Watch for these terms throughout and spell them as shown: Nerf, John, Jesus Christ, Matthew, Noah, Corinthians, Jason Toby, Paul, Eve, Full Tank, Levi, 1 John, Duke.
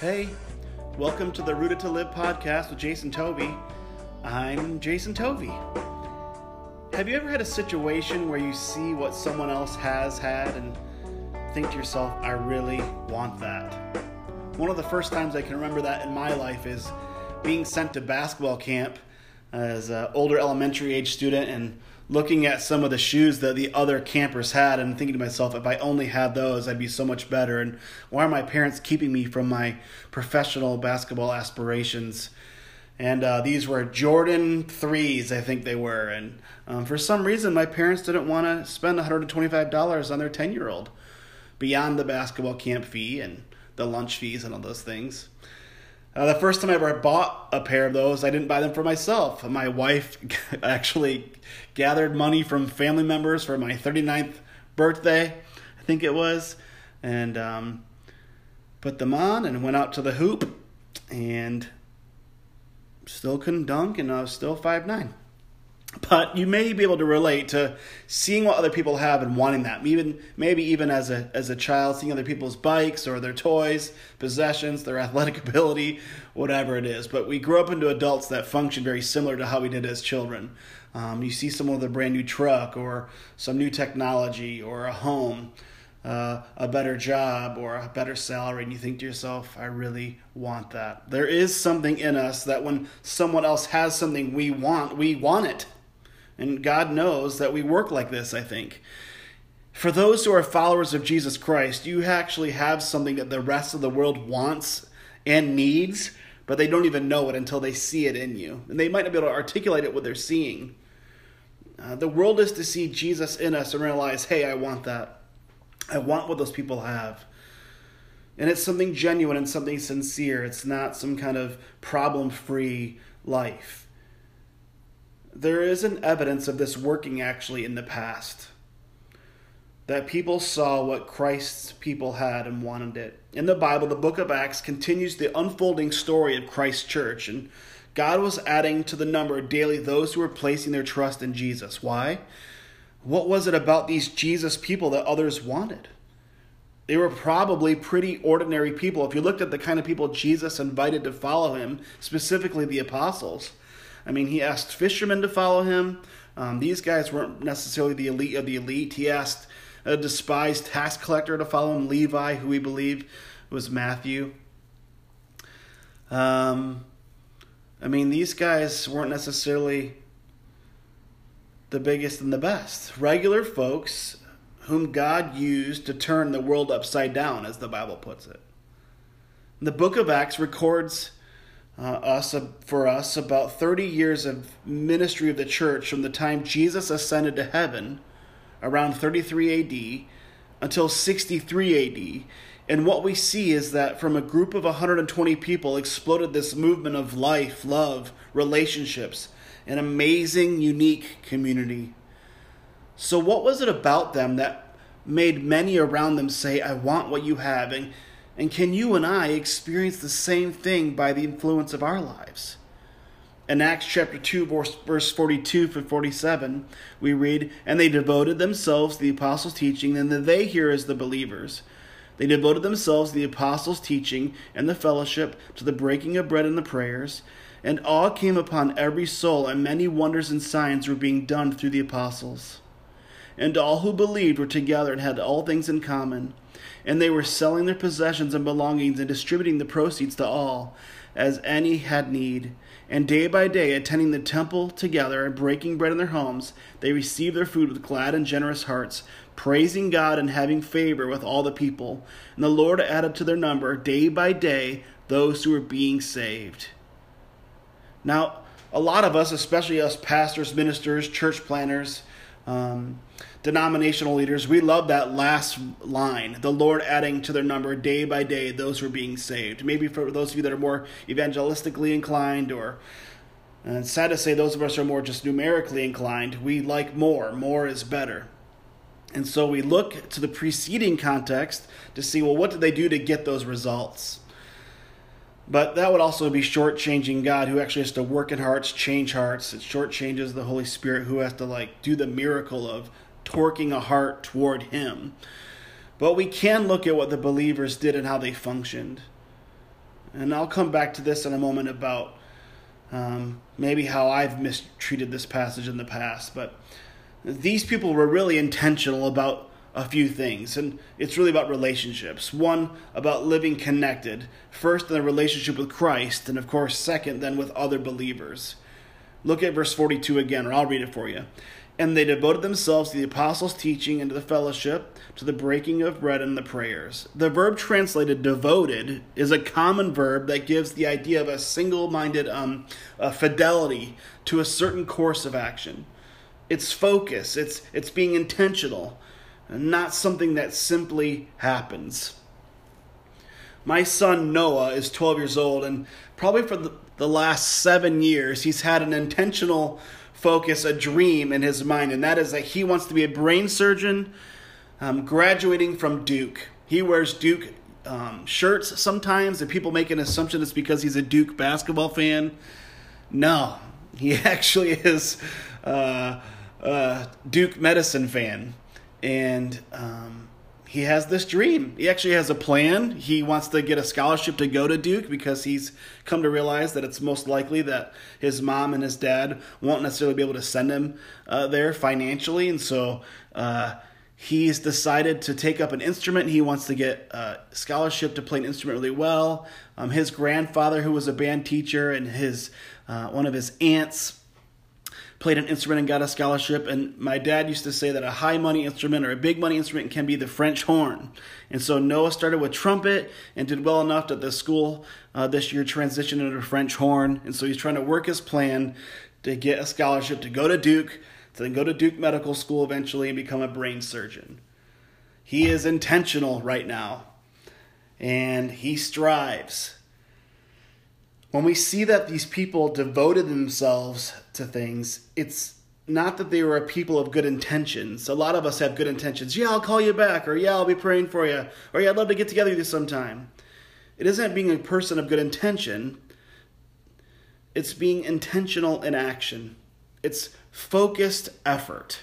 Hey, welcome to the Rooted to Live podcast with Jason Toby. I'm Jason Toby. Have you ever had a situation where you see what someone else has had and think to yourself, I really want that? One of the first times I can remember that in my life is being sent to basketball camp as an older elementary age student and looking at some of the shoes that the other campers had and thinking to myself, if I only had those, I'd be so much better. And why are my parents keeping me from my professional basketball aspirations? And these were Jordan 3s, I think they were. And for some reason, my parents didn't want to spend $125 on their 10-year-old beyond the basketball camp fee and the lunch fees and all those things. The first time I ever bought a pair of those, I didn't buy them for myself. My wife actually gathered money from family members for my 39th birthday, I think it was, and put them on and went out to the hoop and still couldn't dunk, and I was still 5'9". But you may be able to relate to seeing what other people have and wanting that. Maybe even as a child, seeing other people's bikes or their toys, possessions, their athletic ability, whatever it is. But we grow up into adults that function very similar to how we did as children. You see someone with a brand new truck or some new technology or a home, a better job or a better salary, and you think to yourself, I really want that. There is something in us that when someone else has something we want it. And God knows that we work like this, I think. For those who are followers of Jesus Christ, you actually have something that the rest of the world wants and needs, but they don't even know it until they see it in you. And they might not be able to articulate it what they're seeing. The world is to see Jesus in us and realize, hey, I want that. I want what those people have. And it's something genuine and something sincere. It's not some kind of problem-free life. There is an evidence of this working actually in the past, that people saw what Christ's people had and wanted it. In the Bible, the book of Acts continues the unfolding story of Christ's church, and God was adding to the number daily those who were placing their trust in Jesus. Why? What was it about these Jesus people that others wanted? They were probably pretty ordinary people. If you looked at the kind of people Jesus invited to follow him, specifically the apostles, I mean, he asked fishermen to follow him. These guys weren't necessarily the elite of the elite. He asked a despised tax collector to follow him, Levi, who we believe was Matthew. I mean, these guys weren't necessarily the biggest and the best. Regular folks whom God used to turn the world upside down, as the Bible puts it. The book of Acts records for us about 30 years of ministry of the church from the time Jesus ascended to heaven around 33 AD until 63 AD. And what we see is that from a group of 120 people exploded this movement of life, love, relationships, an amazing, unique community. So what was it about them that made many around them say, I want what you have? And can you and I experience the same thing by the influence of our lives? In Acts chapter 2, verse 42 through 47, we read, And they devoted themselves to the apostles' teaching, and the they here is the believers. They devoted themselves to the apostles' teaching and the fellowship, to the breaking of bread and the prayers. And awe came upon every soul, and many wonders and signs were being done through the apostles. And all who believed were together and had all things in common. And they were selling their possessions and belongings and distributing the proceeds to all, as any had need. And day by day, attending the temple together and breaking bread in their homes, they received their food with glad and generous hearts, praising God and having favor with all the people. And the Lord added to their number, day by day, those who were being saved. Now, a lot of us, especially us pastors, ministers, church planners, denominational leaders, we love that last line, the Lord adding to their number day by day those who are being saved. Maybe for those of you that are more evangelistically inclined, or it's sad to say those of us who are more just numerically inclined, we like more. More is better. And so we look to the preceding context to see, well, what did they do to get those results? But that would also be shortchanging God, who actually has to work in hearts, change hearts. It shortchanges the Holy Spirit, who has to do the miracle of torquing a heart toward him. But we can look at what the believers did and how they functioned. And I'll come back to this in a moment about maybe how I've mistreated this passage in the past. But these people were really intentional about a few things, and it's really about relationships. One, about living connected. First, in the relationship with Christ, and of course, second, then with other believers. Look at verse 42 again, or I'll read it for you. And they devoted themselves to the apostles' teaching and to the fellowship, to the breaking of bread and the prayers. The verb translated devoted is a common verb that gives the idea of a single-minded fidelity to a certain course of action. It's focus, it's being intentional, not something that simply happens. My son Noah is 12 years old, and probably for the last 7 years, he's had an intentional focus, a dream in his mind, and that is that he wants to be a brain surgeon, graduating from Duke. He wears Duke shirts sometimes, and people make an assumption it's because he's a Duke basketball fan. No, he actually is a Duke medicine fan. And he has this dream. He actually has a plan. He wants to get a scholarship to go to Duke because he's come to realize that it's most likely that his mom and his dad won't necessarily be able to send him there financially. And so he's decided to take up an instrument. He wants to get a scholarship to play an instrument really well. His grandfather, who was a band teacher, and his one of his aunts played an instrument and got a scholarship. And my dad used to say that a high money instrument or a big money instrument can be the French horn. And so Noah started with trumpet and did well enough that the school this year transitioned into French horn. And so he's trying to work his plan to get a scholarship to go to Duke, to then go to Duke Medical School eventually and become a brain surgeon. He is intentional right now, and he strives. When we see that these people devoted themselves to things, it's not that they were a people of good intentions. A lot of us have good intentions. Yeah, I'll call you back, or yeah, I'll be praying for you, or yeah, I'd love to get together with you sometime. It isn't being a person of good intention. It's being intentional in action. It's focused effort.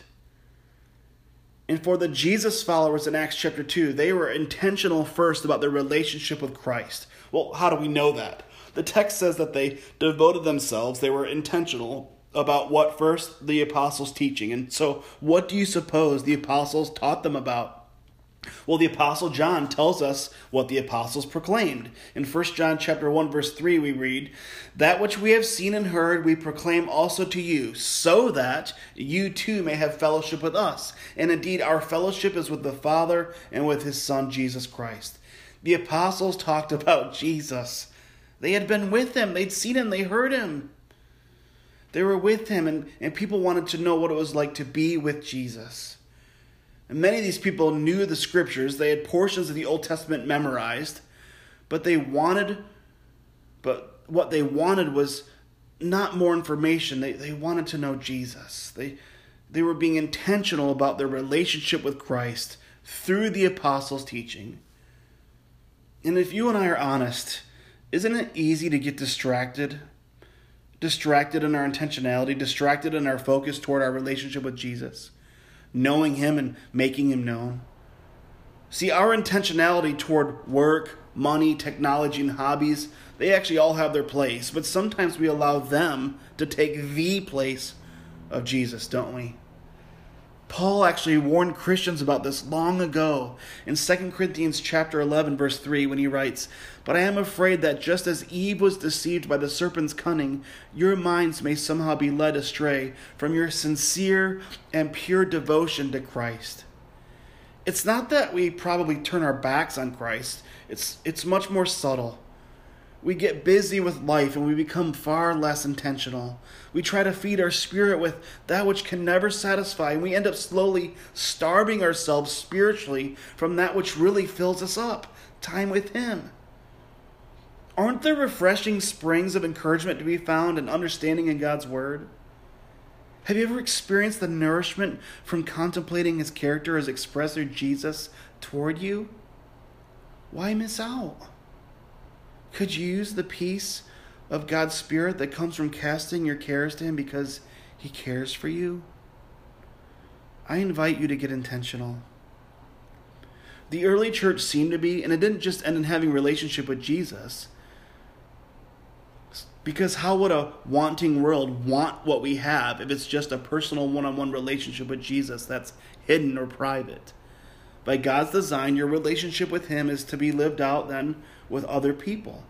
And for the Jesus followers in Acts chapter 2, they were intentional first about their relationship with Christ. Well, how do we know that? The text says that they devoted themselves. They were intentional about what first? The apostles' teaching. And so what do you suppose the apostles taught them about? Well, the apostle John tells us what the apostles proclaimed. In 1 John chapter 1, verse 3, we read, "That which we have seen and heard we proclaim also to you, so that you too may have fellowship with us. And indeed, our fellowship is with the Father and with his Son, Jesus Christ." The apostles talked about Jesus. They had been with him. They'd seen him. They heard him. They were with him, and people wanted to know what it was like to be with Jesus. And many of these people knew the scriptures. They had portions of the Old Testament memorized, but what they wanted was not more information. They wanted to know Jesus. They were being intentional about their relationship with Christ through the apostles' teaching. And if you and I are honest, isn't it easy to get distracted? Distracted in our intentionality, distracted in our focus toward our relationship with Jesus, knowing him and making him known. See, our intentionality toward work, money, technology, and hobbies, they actually all have their place, but sometimes we allow them to take the place of Jesus, don't we? Paul actually warned Christians about this long ago in 2 Corinthians chapter 11, verse 3, when he writes, "But I am afraid that just as Eve was deceived by the serpent's cunning, your minds may somehow be led astray from your sincere and pure devotion to Christ." It's not that we probably turn our backs on Christ. It's much more subtle. We get busy with life and we become far less intentional. We try to feed our spirit with that which can never satisfy, and we end up slowly starving ourselves spiritually from that which really fills us up, time with him. Aren't there refreshing springs of encouragement to be found in understanding in God's word? Have you ever experienced the nourishment from contemplating his character as expressed through Jesus toward you? Why miss out? Could you use the peace of God's Spirit that comes from casting your cares to him because he cares for you? I invite you to get intentional. The early church seemed to be, and it didn't just end in having a relationship with Jesus. Because how would a wanting world want what we have if it's just a personal one-on-one relationship with Jesus that's hidden or private? By God's design, your relationship with him is to be lived out then with other people.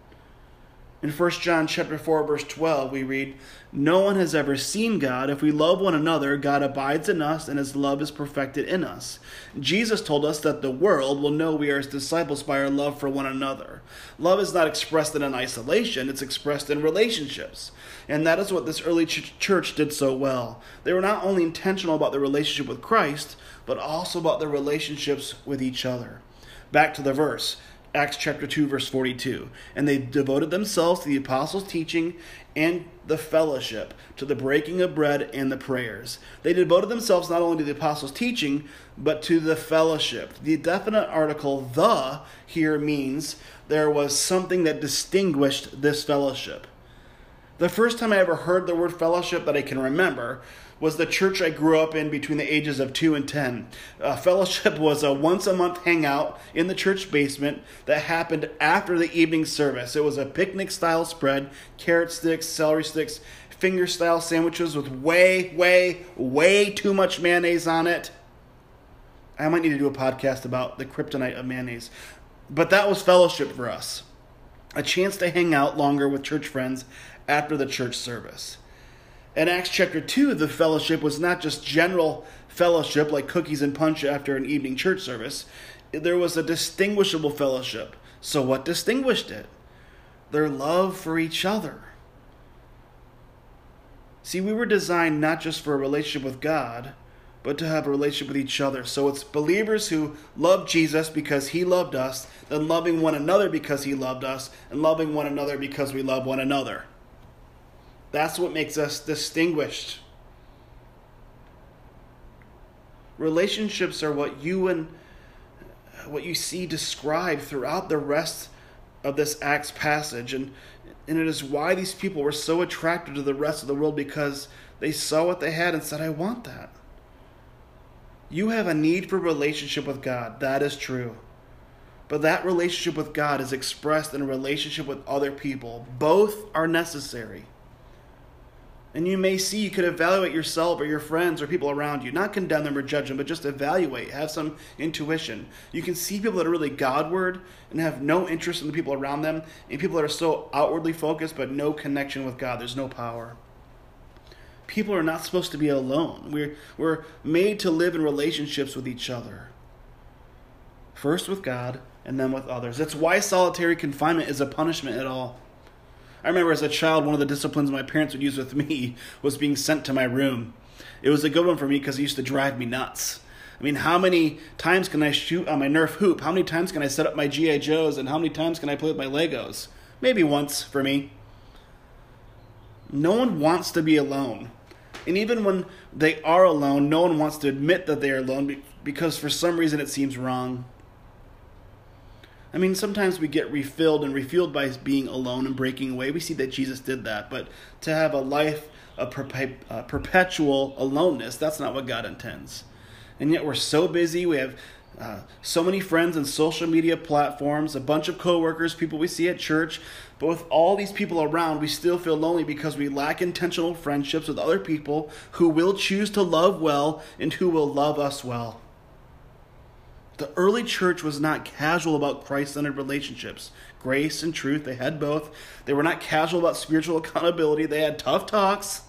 In 1 John chapter 4, verse 12, we read, "No one has ever seen God. If we love one another, God abides in us, and his love is perfected in us." Jesus told us that the world will know we are his disciples by our love for one another. Love is not expressed in isolation, it's expressed in relationships. And that is what this early church did so well. They were not only intentional about their relationship with Christ, but also about their relationships with each other. Back to the verse. Acts chapter 2, verse 42. "And they devoted themselves to the apostles' teaching and the fellowship, to the breaking of bread and the prayers." They devoted themselves not only to the apostles' teaching, but to the fellowship. The definite article, "the," here means there was something that distinguished this fellowship. The first time I ever heard the word fellowship that I can remember was the church I grew up in between the ages of 2 and 10. Fellowship was a once-a-month hangout in the church basement that happened after the evening service. It was a picnic-style spread, carrot sticks, celery sticks, finger-style sandwiches with way too much mayonnaise on it. I might need to do a podcast about the kryptonite of mayonnaise. But that was fellowship for us. A chance to hang out longer with church friends after the church service. In Acts chapter 2, the fellowship was not just general fellowship like cookies and punch after an evening church service. There was a distinguishable fellowship. So what distinguished it? Their love for each other. See, we were designed not just for a relationship with God, but to have a relationship with each other. So it's believers who love Jesus because he loved us, then loving one another because he loved us, and loving one another because we love one another. That's what makes us distinguished. Relationships are what you see described throughout the rest of this Acts passage. And it is why these people were so attracted to the rest of the world, because they saw what they had and said, "I want that." You have a need for relationship with God. That is true. But that relationship with God is expressed in a relationship with other people. Both are necessary. And you may see, you could evaluate yourself or your friends or people around you. Not condemn them or judge them, but just evaluate. Have some intuition. You can see people that are really Godward and have no interest in the people around them, and people that are so outwardly focused but no connection with God. There's no power. People are not supposed to be alone. We're made to live in relationships with each other. First with God and then with others. That's why solitary confinement is a punishment at all. I remember as a child, one of the disciplines my parents would use with me was being sent to my room. It was a good one for me because it used to drive me nuts. I mean, how many times can I shoot on my Nerf hoop? How many times can I set up my G.I. Joes? And how many times can I play with my Legos? Maybe once for me. No one wants to be alone. And even when they are alone, no one wants to admit that they are alone because for some reason it seems wrong. I mean, sometimes we get refilled and refueled by being alone and breaking away. We see that Jesus did that. But to have a life of perpetual aloneness, that's not what God intends. And yet we're so busy. We have so many friends on social media platforms, a bunch of coworkers, people we see at church. But with all these people around, we still feel lonely because we lack intentional friendships with other people who will choose to love well and who will love us well. The early church was not casual about Christ-centered relationships. Grace and truth, they had both. They were not casual about spiritual accountability. They had tough talks.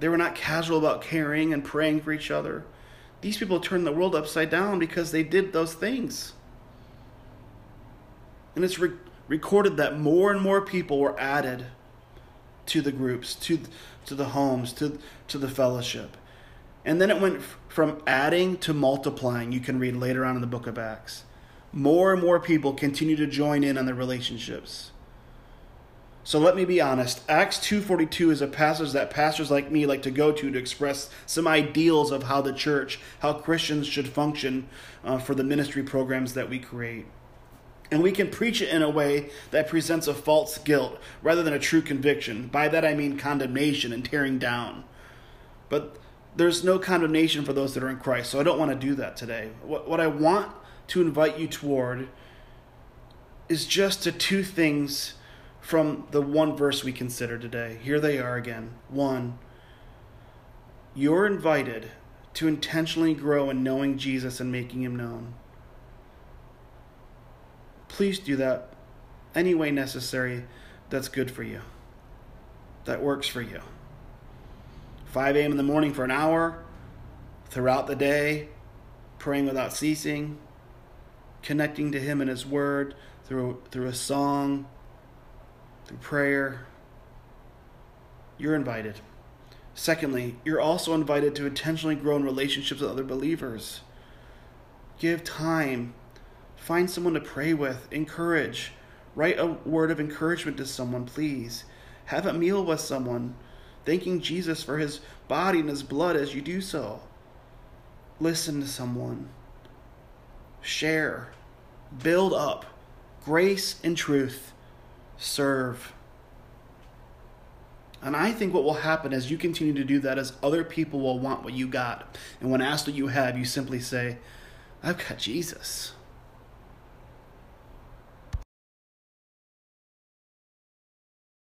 They were not casual about caring and praying for each other. These people turned the world upside down because they did those things. And it's recorded that more and more people were added to the groups, to the homes, to the fellowship. And then it went from adding to multiplying. You can read later on in the book of Acts. More and more people continue to join in on their relationships. So let me be honest. Acts 2:42 is a passage that pastors like me like to go to express some ideals of how the church, how Christians should function for the ministry programs that we create. And we can preach it in a way that presents a false guilt rather than a true conviction. By that I mean condemnation and tearing down. But there's no condemnation for those that are in Christ, so I don't want to do that today. What I want to invite you toward is just to two things from the one verse we consider today. Here they are again. 1, you're invited to intentionally grow in knowing Jesus and making him known. Please do that any way necessary that's good for you, that works for you. 5 a.m. in the morning for an hour, throughout the day, praying without ceasing, connecting to him and his word through a song, through prayer. You're invited. Secondly, you're also invited to intentionally grow in relationships with other believers. Give time. Find someone to pray with. Encourage. Write a word of encouragement to someone, please. Have a meal with someone, thanking Jesus for his body and his blood as you do so. Listen to someone. Share. Build up. Grace and truth. Serve. And I think what will happen as you continue to do that is other people will want what you got. And when asked what you have, you simply say, I've got Jesus.